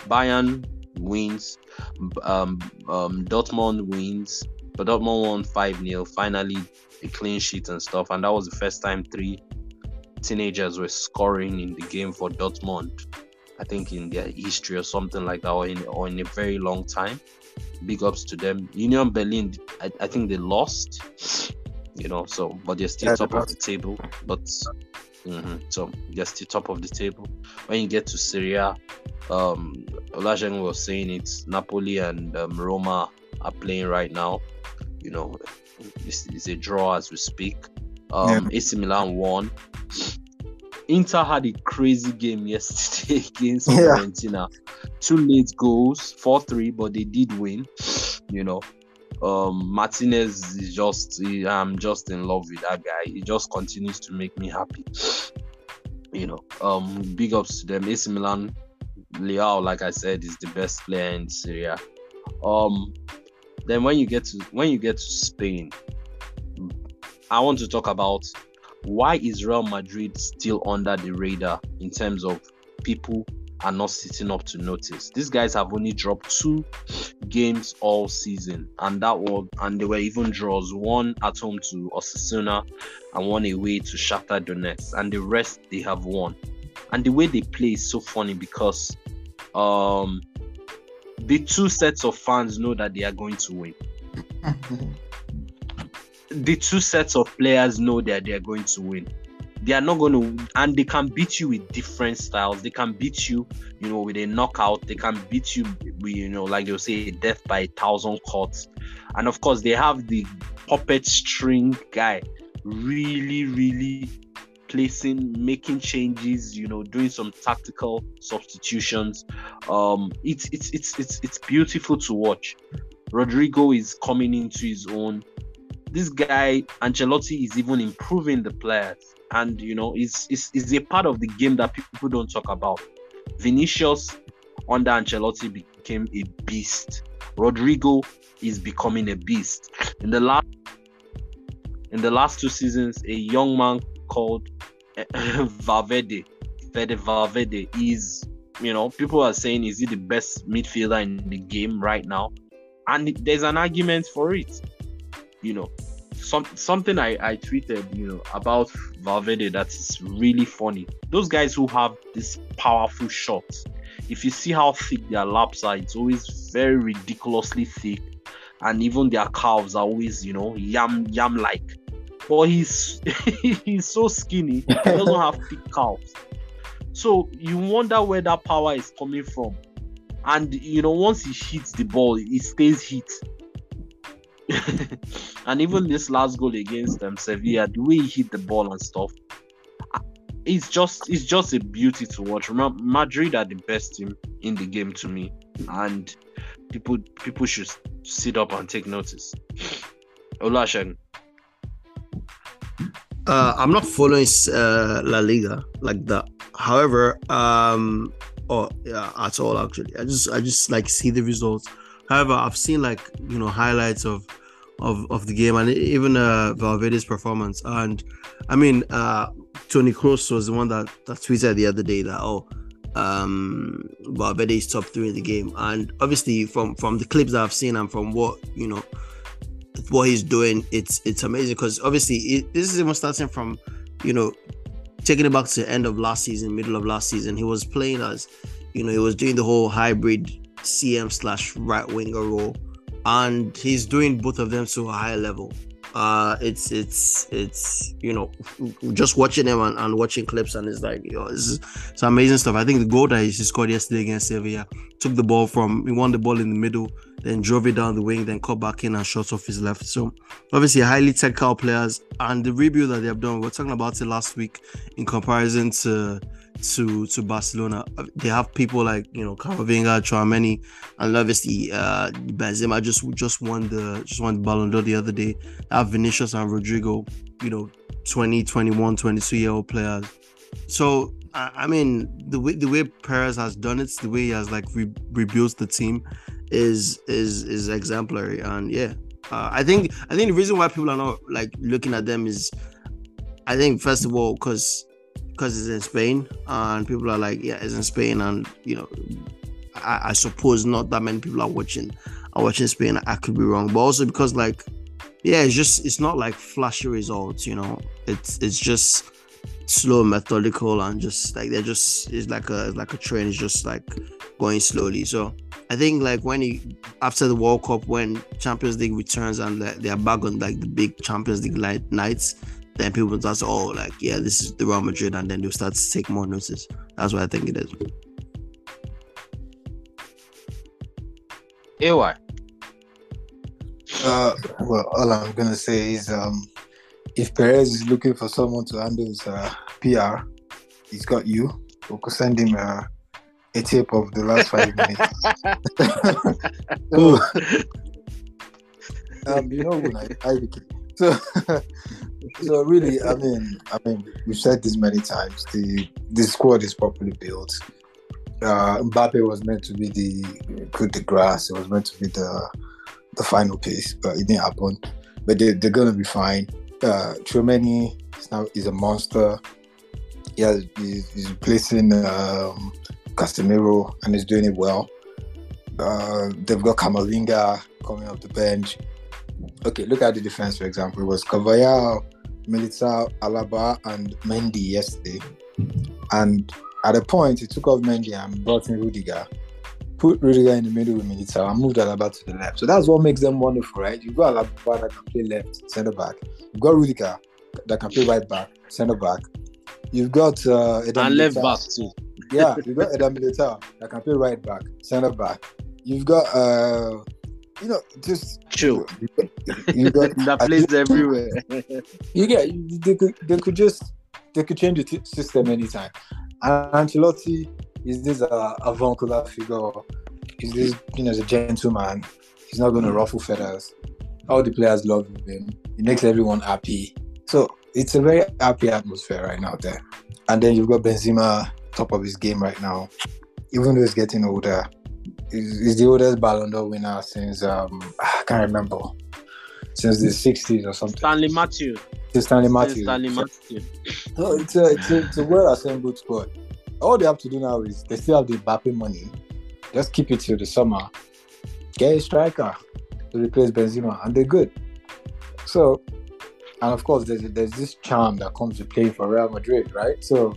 Bayern wins. Dortmund wins. But Dortmund won 5-0. Finally, a clean sheet and stuff. And that was the first time three teenagers were scoring in the game for Dortmund, I think in their history or something like that, or in a very long time. Big ups to them. Union Berlin, I think they lost, you know, so but they're still top of the table. But so they're still top of the table. When you get to Serie A, Olajuwon was saying it's Napoli and Roma are playing right now. You know, it's a draw as we speak. AC Milan won. Inter had a crazy game yesterday against Fiorentina. Two late goals, 4-3, but they did win. You know, Martinez is I'm just in love with that guy. He just continues to make me happy. You know, big ups to them. AC Milan, Leao, like I said, is the best player in Serie A. Then when you get to Spain, I want to talk about why is Real Madrid still under the radar in terms of people are not sitting up to notice. These guys have only dropped 2 games all season, and they were even draws, one at home to Osasuna and one away to Shakhtar Donetsk, and the rest they have won. And the way they play is so funny because the two sets of fans know that they are going to win. The two sets of players know that they're going to win. They are not going to, and they can beat you with different styles. They can beat you, you know, with a knockout. They can beat you, you know, like they'll say, death by 1,000 cuts. And of course, they have the puppet string guy really, really placing, making changes, you know, doing some tactical substitutions. It's beautiful to watch. Rodrigo is coming into his own. This guy, Ancelotti, is even improving the players. And, you know, it's a part of the game that people don't talk about. Vinicius, under Ancelotti, became a beast. Rodrigo is becoming a beast. In the last two seasons, a young man called Fede Valverde is, you know, people are saying, is he the best midfielder in the game right now? And there's an argument for it. You know, something I tweeted, you know, about Valverde that's really funny. Those guys who have these powerful shots, if you see how thick their laps are, it's always very ridiculously thick. And even their calves are always, you know, yam-like. But he's so skinny, he doesn't have thick calves. So you wonder where that power is coming from. And, you know, once he hits the ball, it stays hit. And even this last goal against them, Sevilla, the way he hit the ball and stuff, it's just a beauty to watch. Remember, Madrid are the best team in the game to me, and people should sit up and take notice. Olashen, I'm not following La Liga like that. However, or yeah, at all actually, I just like see the results. However, I've seen, like, you know, highlights of the game and even Valverde's performance. And I mean, Tony Kroos was the one that tweeted the other day that Valverde is top three in the game. And obviously, from the clips that I've seen and from what, you know, what he's doing, it's amazing, because obviously this is even starting from, you know, taking it back to the end of last season, middle of last season. He was playing as, you know, he was doing the whole hybrid CM/right winger role, and he's doing both of them to a high level. It's you know, just watching him and watching clips, and it's like, you know, it's amazing stuff. I think the goal that he scored yesterday against Sevilla, took the ball from, he won the ball in the middle, then drove it down the wing, then cut back in and shot off his left. So obviously highly technical players, and the rebuild that they have done, we were talking about it last week in comparison to Barcelona. They have people like, you know, Camavinga, Tchouaméni, and obviously Benzema just won the Ballon d'Or the other day. They have Vinicius and Rodrigo, you know, 20, 21, 22-year-old players. So I mean, the way Perez has done it, the way he has like rebuilt the team is exemplary. And yeah, I think the reason why people are not like looking at them is, I think, first of all, because it's in Spain, and people are like, yeah, it's in Spain, and, you know, I suppose not that many people are watching Spain. I could be wrong, but also because, like, yeah, it's not like flashy results, you know. It's just slow, methodical, and just like they're just, it's like a train, it's just like going slowly. So I think, like, after the World Cup, when Champions League returns and they're back on like the big Champions League nights, then people start to, oh, like, yeah, this is the Real Madrid, and then they'll start to take more notice. That's what I think it is. AY? Well, all I'm going to say is, if Perez is looking for someone to handle his PR, he's got you. We could send him a tape of the last 5 minutes. You know, like, IBK. So really, I mean, we've said this many times. The squad is properly built. Mbappe was meant to be the grass. It was meant to be the final piece, but it didn't happen. But they're gonna be fine. Tchouaméni is a monster. Yeah, he's replacing Casemiro, and he's doing it well. They've got Camavinga coming off the bench. Okay, look at the defense, for example. It was Carvajal, Militao, Alaba, and Mendy yesterday. And at a point, he took off Mendy and brought in Rudiger. Put Rudiger in the middle with Militao and moved Alaba to the left. So that's what makes them wonderful, right? You've got Alaba that can play left, centre-back. You've got Rudiger that can play right-back, centre-back. You've got Eden and left back too. Yeah, you've got Eden Militao that can play right back, centre back. You've got you know, just chill. You got that plays everywhere. You get they could change the system anytime. And Ancelotti is this avuncular figure. He's this, you know, he's a gentleman. He's not going to ruffle feathers. All the players love him. He makes everyone happy. So it's a very happy atmosphere right now there. And then you've got Benzema, top of his game right now. Even though he's getting older, he's the oldest Ballon d'Or winner since I can't remember, since the 60s or something. Stanley Matthews. So it's a well-assembled squad. All they have to do now is they still have the Mbappe money. Just keep it till the summer. Get a striker to replace Benzema, and they're good. So, and of course, there's this charm that comes with playing for Real Madrid, right? So,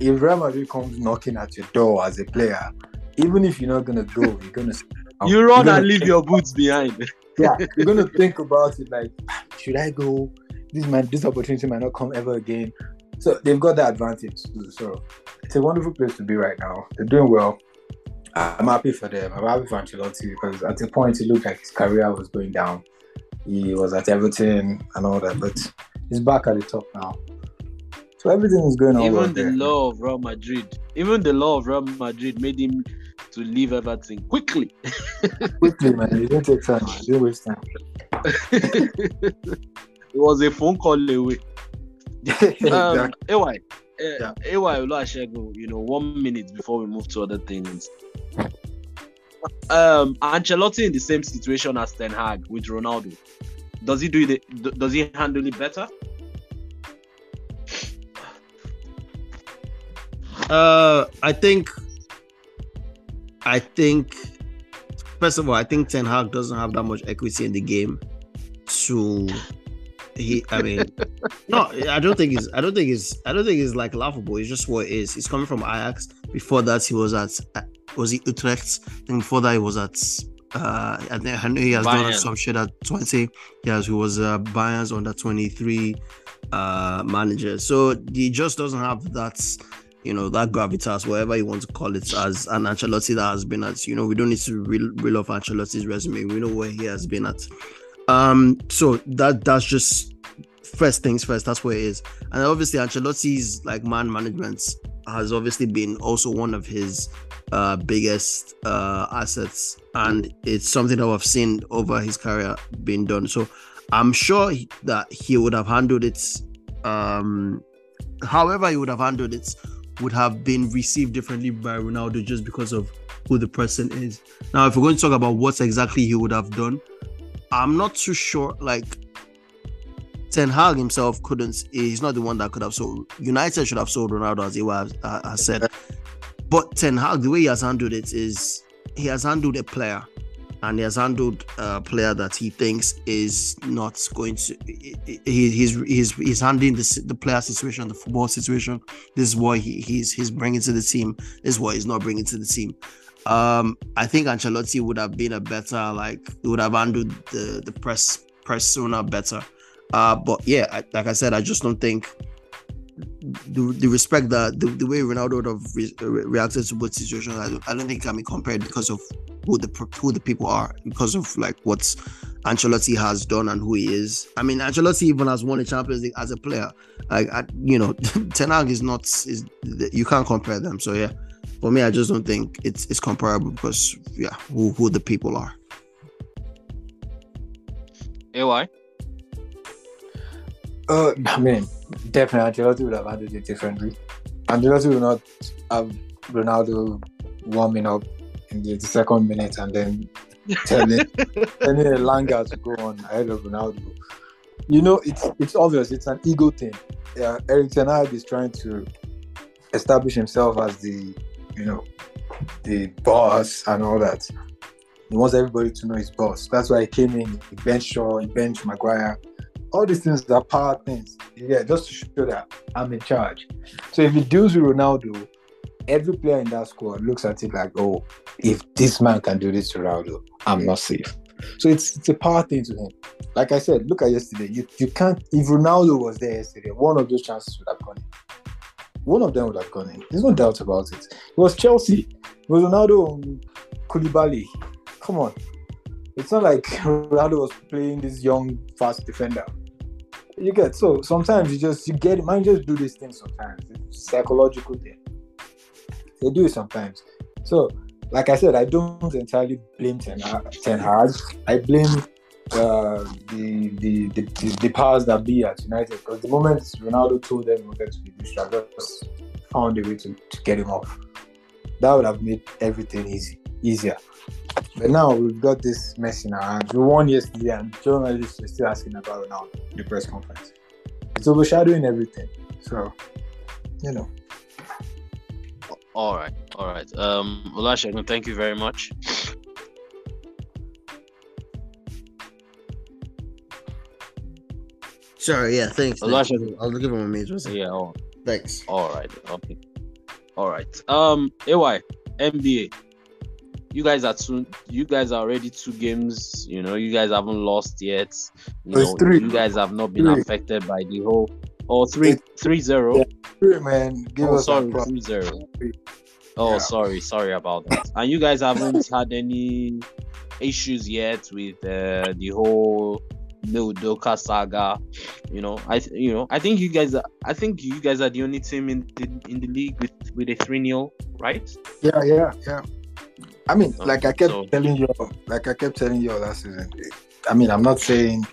if Real Madrid comes knocking at your door as a player, even if you're not gonna go, you're gonna run and leave your boots behind. Yeah, you're gonna think about it like, should I go? This opportunity might not come ever again. So they've got that advantage too. So it's a wonderful place to be right now. They're doing well. I'm happy for them. I'm happy for Ancelotti because at the point it looked like his career was going down. He was at Everton and all that, but he's back at the top now. So everything is going on. Even the law of Real Madrid made him to leave Everton quickly. Quickly, man. You don't take time. You don't waste time. It was a phone call away. Oluwasegun, you know, 1 minute before we move to other things. Ancelotti in the same situation as Ten Hag with Ronaldo. Does he handle it better? I think first of all, I think Ten Hag doesn't have that much equity in the game. So I don't think it's like laughable. It's just what it is. He's coming from Ajax. Before that, he was at Utrecht? And before that, he was at I know he has Bayern. Done some shit at 20. Yes, he was Bayern's under 23 manager. So he just doesn't have that, you know, that gravitas, whatever you want to call it, as an Ancelotti that has been at. You know, we don't need to reel off Ancelotti's resume. We know where he has been at. So that's just first things first. That's where it is. And obviously Ancelotti's like man management has obviously been also one of his biggest assets, and it's something that I've seen over his career being done. So I'm sure that he would have handled it. However he would have handled it would have been received differently by Ronaldo just because of who the person is. Now, if we're going to talk about what exactly he would have done, I'm not too sure. Like, Ten Hag himself couldn't. He's not the one that could have sold. United should have sold Ronaldo, as he has said. But Ten Hag, the way he has handled it is he has handled a player, and he has handled a player that he thinks is not going to. He's handling the player situation, the football situation. This is what he's bringing to the team. This is what he's not bringing to the team. I think Ancelotti would have been a better, like, he would have handled the persona better. But yeah, like I said, I just don't think the respect that the way Ronaldo would have reacted to both situations, I don't think can be compared because of who the people are, because of like what Ancelotti has done and who he is. I mean, Ancelotti even has won a Champions League as a player. Like, you know, Ten Hag is you can't compare them. So yeah. For me, I just don't think it's comparable because, yeah, who the people are. Why? I mean, definitely Ancelotti would have handled it differently. Ancelotti would not have Ronaldo warming up in the second minute and then telling Elanga to go on ahead of Ronaldo. You know, it's obvious. It's an ego thing. Yeah, Erik ten Hag is trying to establish himself as the, you know, the boss and all that. He wants everybody to know his boss. That's why he came in, he benched Shaw, he benched Maguire. All these things are power things. Yeah, just to show that I'm in charge. So if he deals with Ronaldo, every player in that squad looks at it like, oh, if this man can do this to Ronaldo, I'm not safe. So it's a power thing to him. Like I said, look at yesterday. You can't, if Ronaldo was there yesterday, one of those chances would have gone. one of them would have gone in. There's no doubt about it. It was Chelsea. It was Ronaldo and Koulibaly. Come on. It's not like Ronaldo was playing this young, fast defender. You get, so sometimes you get, man, just do this thing sometimes. It's psychological thing. They do it sometimes. So, like I said, I don't entirely blame Ten Hag. I blame the powers that be at United, because the moment Ronaldo told them he wanted to be distracted, just found a way to get him off. That would have made everything easier. But now we've got this mess in our hands. We won yesterday, and journalists are still asking about Ronaldo in the press conference. It's overshadowing everything. So, you know. All right. Olusegun, thank you very much. Sorry, yeah, thanks. Olusegun, I'll give him a major. Yeah, thanks. All right, okay. All right. AY, NBA. You guys are already 2 games. You know, you guys haven't lost yet. You know, 3. You guys have not been affected by the whole. Or 3-0. Yeah, man, give us 3-0. Sorry about that. And you guys haven't had any issues yet with the whole Udoka saga. You know, I think you guys are the only team in the league with a 3-0, right? Yeah. I mean, like I kept telling you last season. I mean, I'm not saying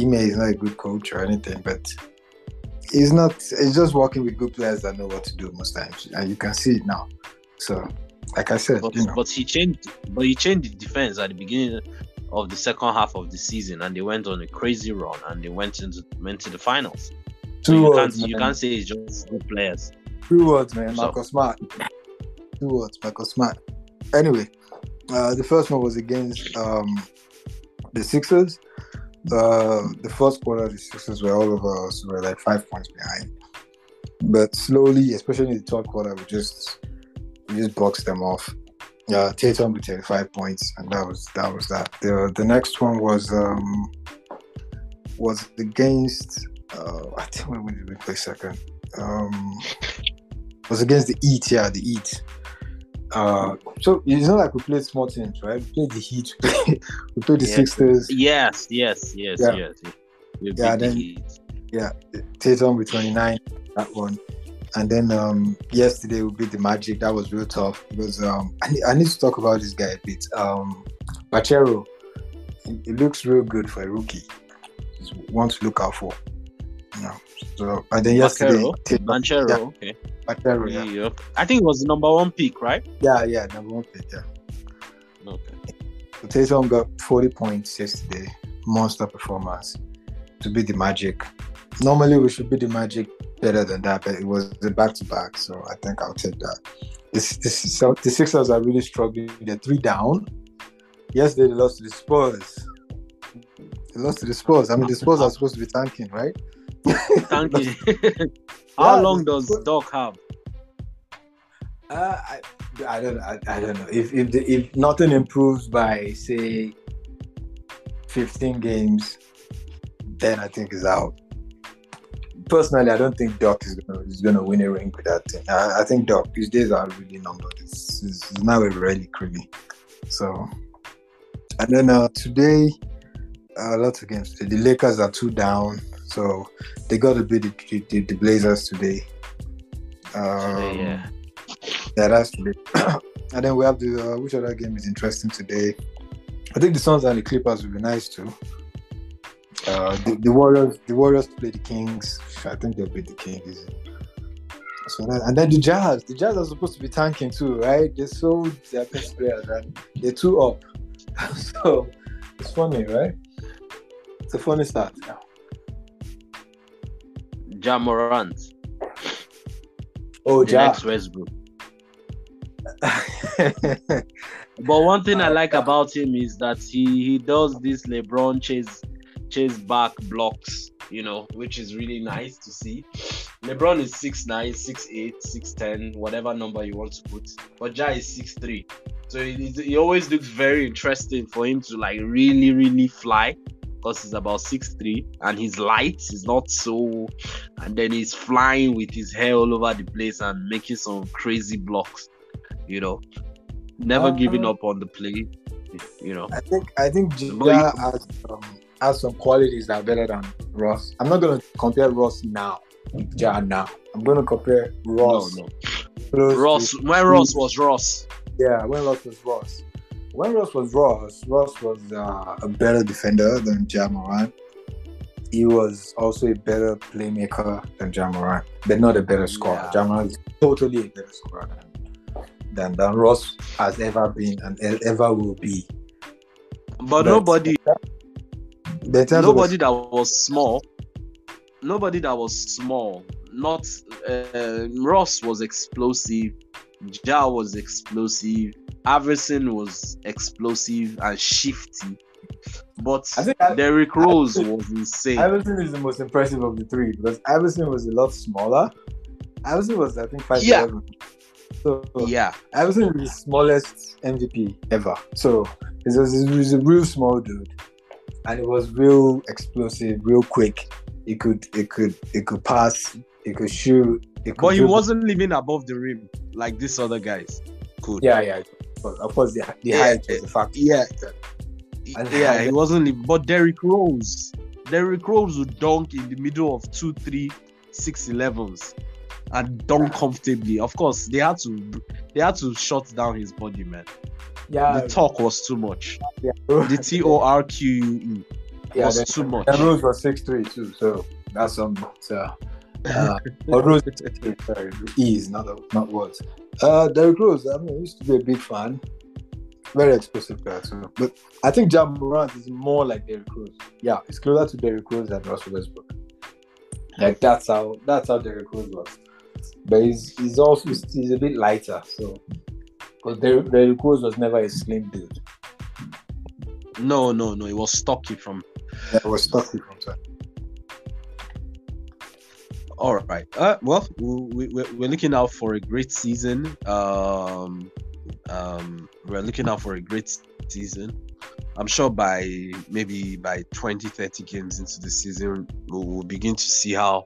Ime is not a good coach or anything, but he's not. It's just working with good players that know what to do most times, and you can see it now. So, like I said, he changed the defense at the beginning of the second half of the season, and they went on a crazy run, and they went to the finals. So you can't say it's just good players. 2 words, man. Marcus Smart. 2 words, Marcus Smart. Anyway, the first one was against the Sixers. The first quarter, the Sixers were all over us. We were like 5 points behind. But slowly, especially in the third quarter, we just boxed them off. Tatum with 35 points, and that was that. The next one was against I think when did we play second? Was against the Heat. Yeah, the Heat. So it's not like we played small teams, right? We played the Heat, we played the Sixers. Yes. Tatum with 29, that one. And then yesterday we beat the Magic. That was real tough because I need to talk about this guy a bit. Bachero, he looks real good for a rookie. He's one to look out for. No. So and then yesterday, Banchero. I think it was the number 1 pick, right? Yeah, number 1 pick. Yeah. Okay. So Tatum got 40 points yesterday, monster performance to beat the Magic. Normally we should beat the Magic better than that, but it was the back-to-back, so I think I'll take that. So the Sixers are really struggling. They're 3 down. Yesterday they lost to the Spurs. I mean, the Spurs are supposed to be tanking, right? Tanking. How long does Doc have? I don't know. If nothing improves by say 15 games, then I think it's out. Personally, I don't think Doc is going to win a ring with that thing. I think Doc, his days are really numbered. It's now a relic, really. So, and then today. Lots of games. The Lakers are 2 down, so they got to beat the Blazers today. That's today. And then we have the which other game is interesting today? I think the Suns and the Clippers will be nice too. The Warriors play the Kings. I think they'll beat the Kings. So and then the Jazz are supposed to be tanking too, right? They sold their best players and they're 2 up. So it's funny, right? It's a funny start now. Ja Morant. Oh, the next Westbrook. But one thing I like about him is that he does this LeBron chase back blocks, you know, which is really nice to see. LeBron is 6'9", 6'8", 6'10", whatever number you want to put. But Ja is 6'3". So he always looks very interesting for him to like really, really fly. because he's about 6'3", and he's light, he's not so, and then he's flying with his hair all over the place and making some crazy blocks, you know, never giving up on the play, you know. I think Giga has some qualities that are better than Ross. I'm not going to compare Ross now. Yeah, now I'm going to compare Ross. No. Ross was Ross. When Ross was Ross, Ross was a better defender than Ja Morant. He was also a better playmaker than Ja Morant, but not a better scorer. Ja Morant is totally a better scorer than Ross has ever been and ever will be. But nobody that was small. Not Ross was explosive. Ja was explosive. Everson was explosive and shifty, but Derrick Rose was insane. Everson is the most impressive of the three because Everson was a lot smaller. Everson was, I think, 5'11". So Everson is the smallest MVP ever. So he was a real small dude, and it was real explosive, real quick. It could pass. It could shoot. But he wasn't living above the rim like these other guys could. Yeah. Of course, the height was a factor. It wasn't. But Derrick Rose would dunk in the middle of 2, 3, 6, 11s, and dunk comfortably. Of course, they had to shut down his body, man. Yeah, the talk was too much. Yeah. The TORQE was too much. And Rose was 6'3" too, so that's something. Rose is not words. Derrick Rose, I mean, I used to be a big fan, very explosive guy. So, but I think Ja Morant is more like Derrick Rose. Yeah, it's closer to Derrick Rose than Russell Westbrook. Like that's how Derrick Rose was. But he's also he's a bit lighter. So, because Derrick Rose was never a slim dude. No. It was stocky from. Yeah, it was stocky from time. All right. Well, we're looking out for a great season. I'm sure by 20, 30 games into the season, we'll begin to see how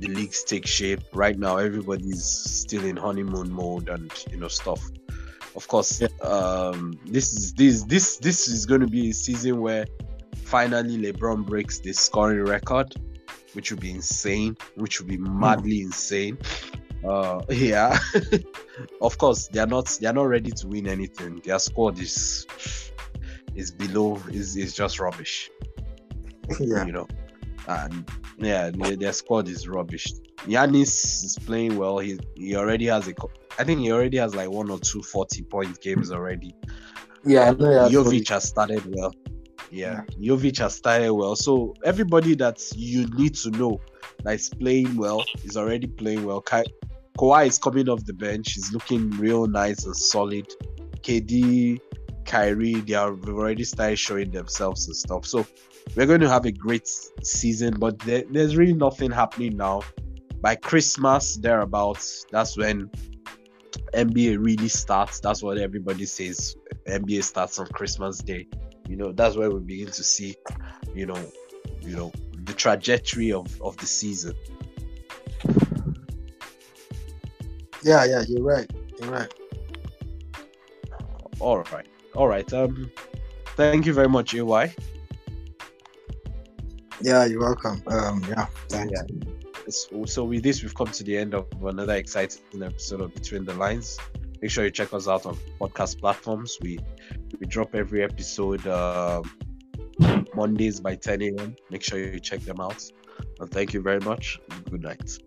the leagues take shape. Right now, everybody's still in honeymoon mode and stuff. Of course, this is going to be a season where finally LeBron breaks the scoring record, which would be insane, which would be madly insane. Of course, they are not ready to win anything. Their squad is just rubbish. Yeah. Their squad is rubbish. Giannis is playing well. He already has like 1 or 2 40-point games already. Yeah, Jovic has started well. Yeah, Jovic has started well. So everybody that you need to know that is playing well is already playing well. Kawhi is coming off the bench. He's looking real nice and solid. KD, Kyrie, they have already started showing themselves and stuff. So we're going to have a great season, but there's really nothing happening now. By Christmas, thereabouts, that's when NBA really starts. That's what everybody says. NBA starts on Christmas Day. That's where we begin to see, the trajectory of the season. Yeah, you're right. All right. Thank you very much, AY. Yeah, you're welcome. Thanks. Yeah. So with this, we've come to the end of another exciting episode of Between the Lines. Make sure you check us out on podcast platforms. We drop every episode Mondays by 10 a.m. Make sure you check them out. And thank you very much. Good night.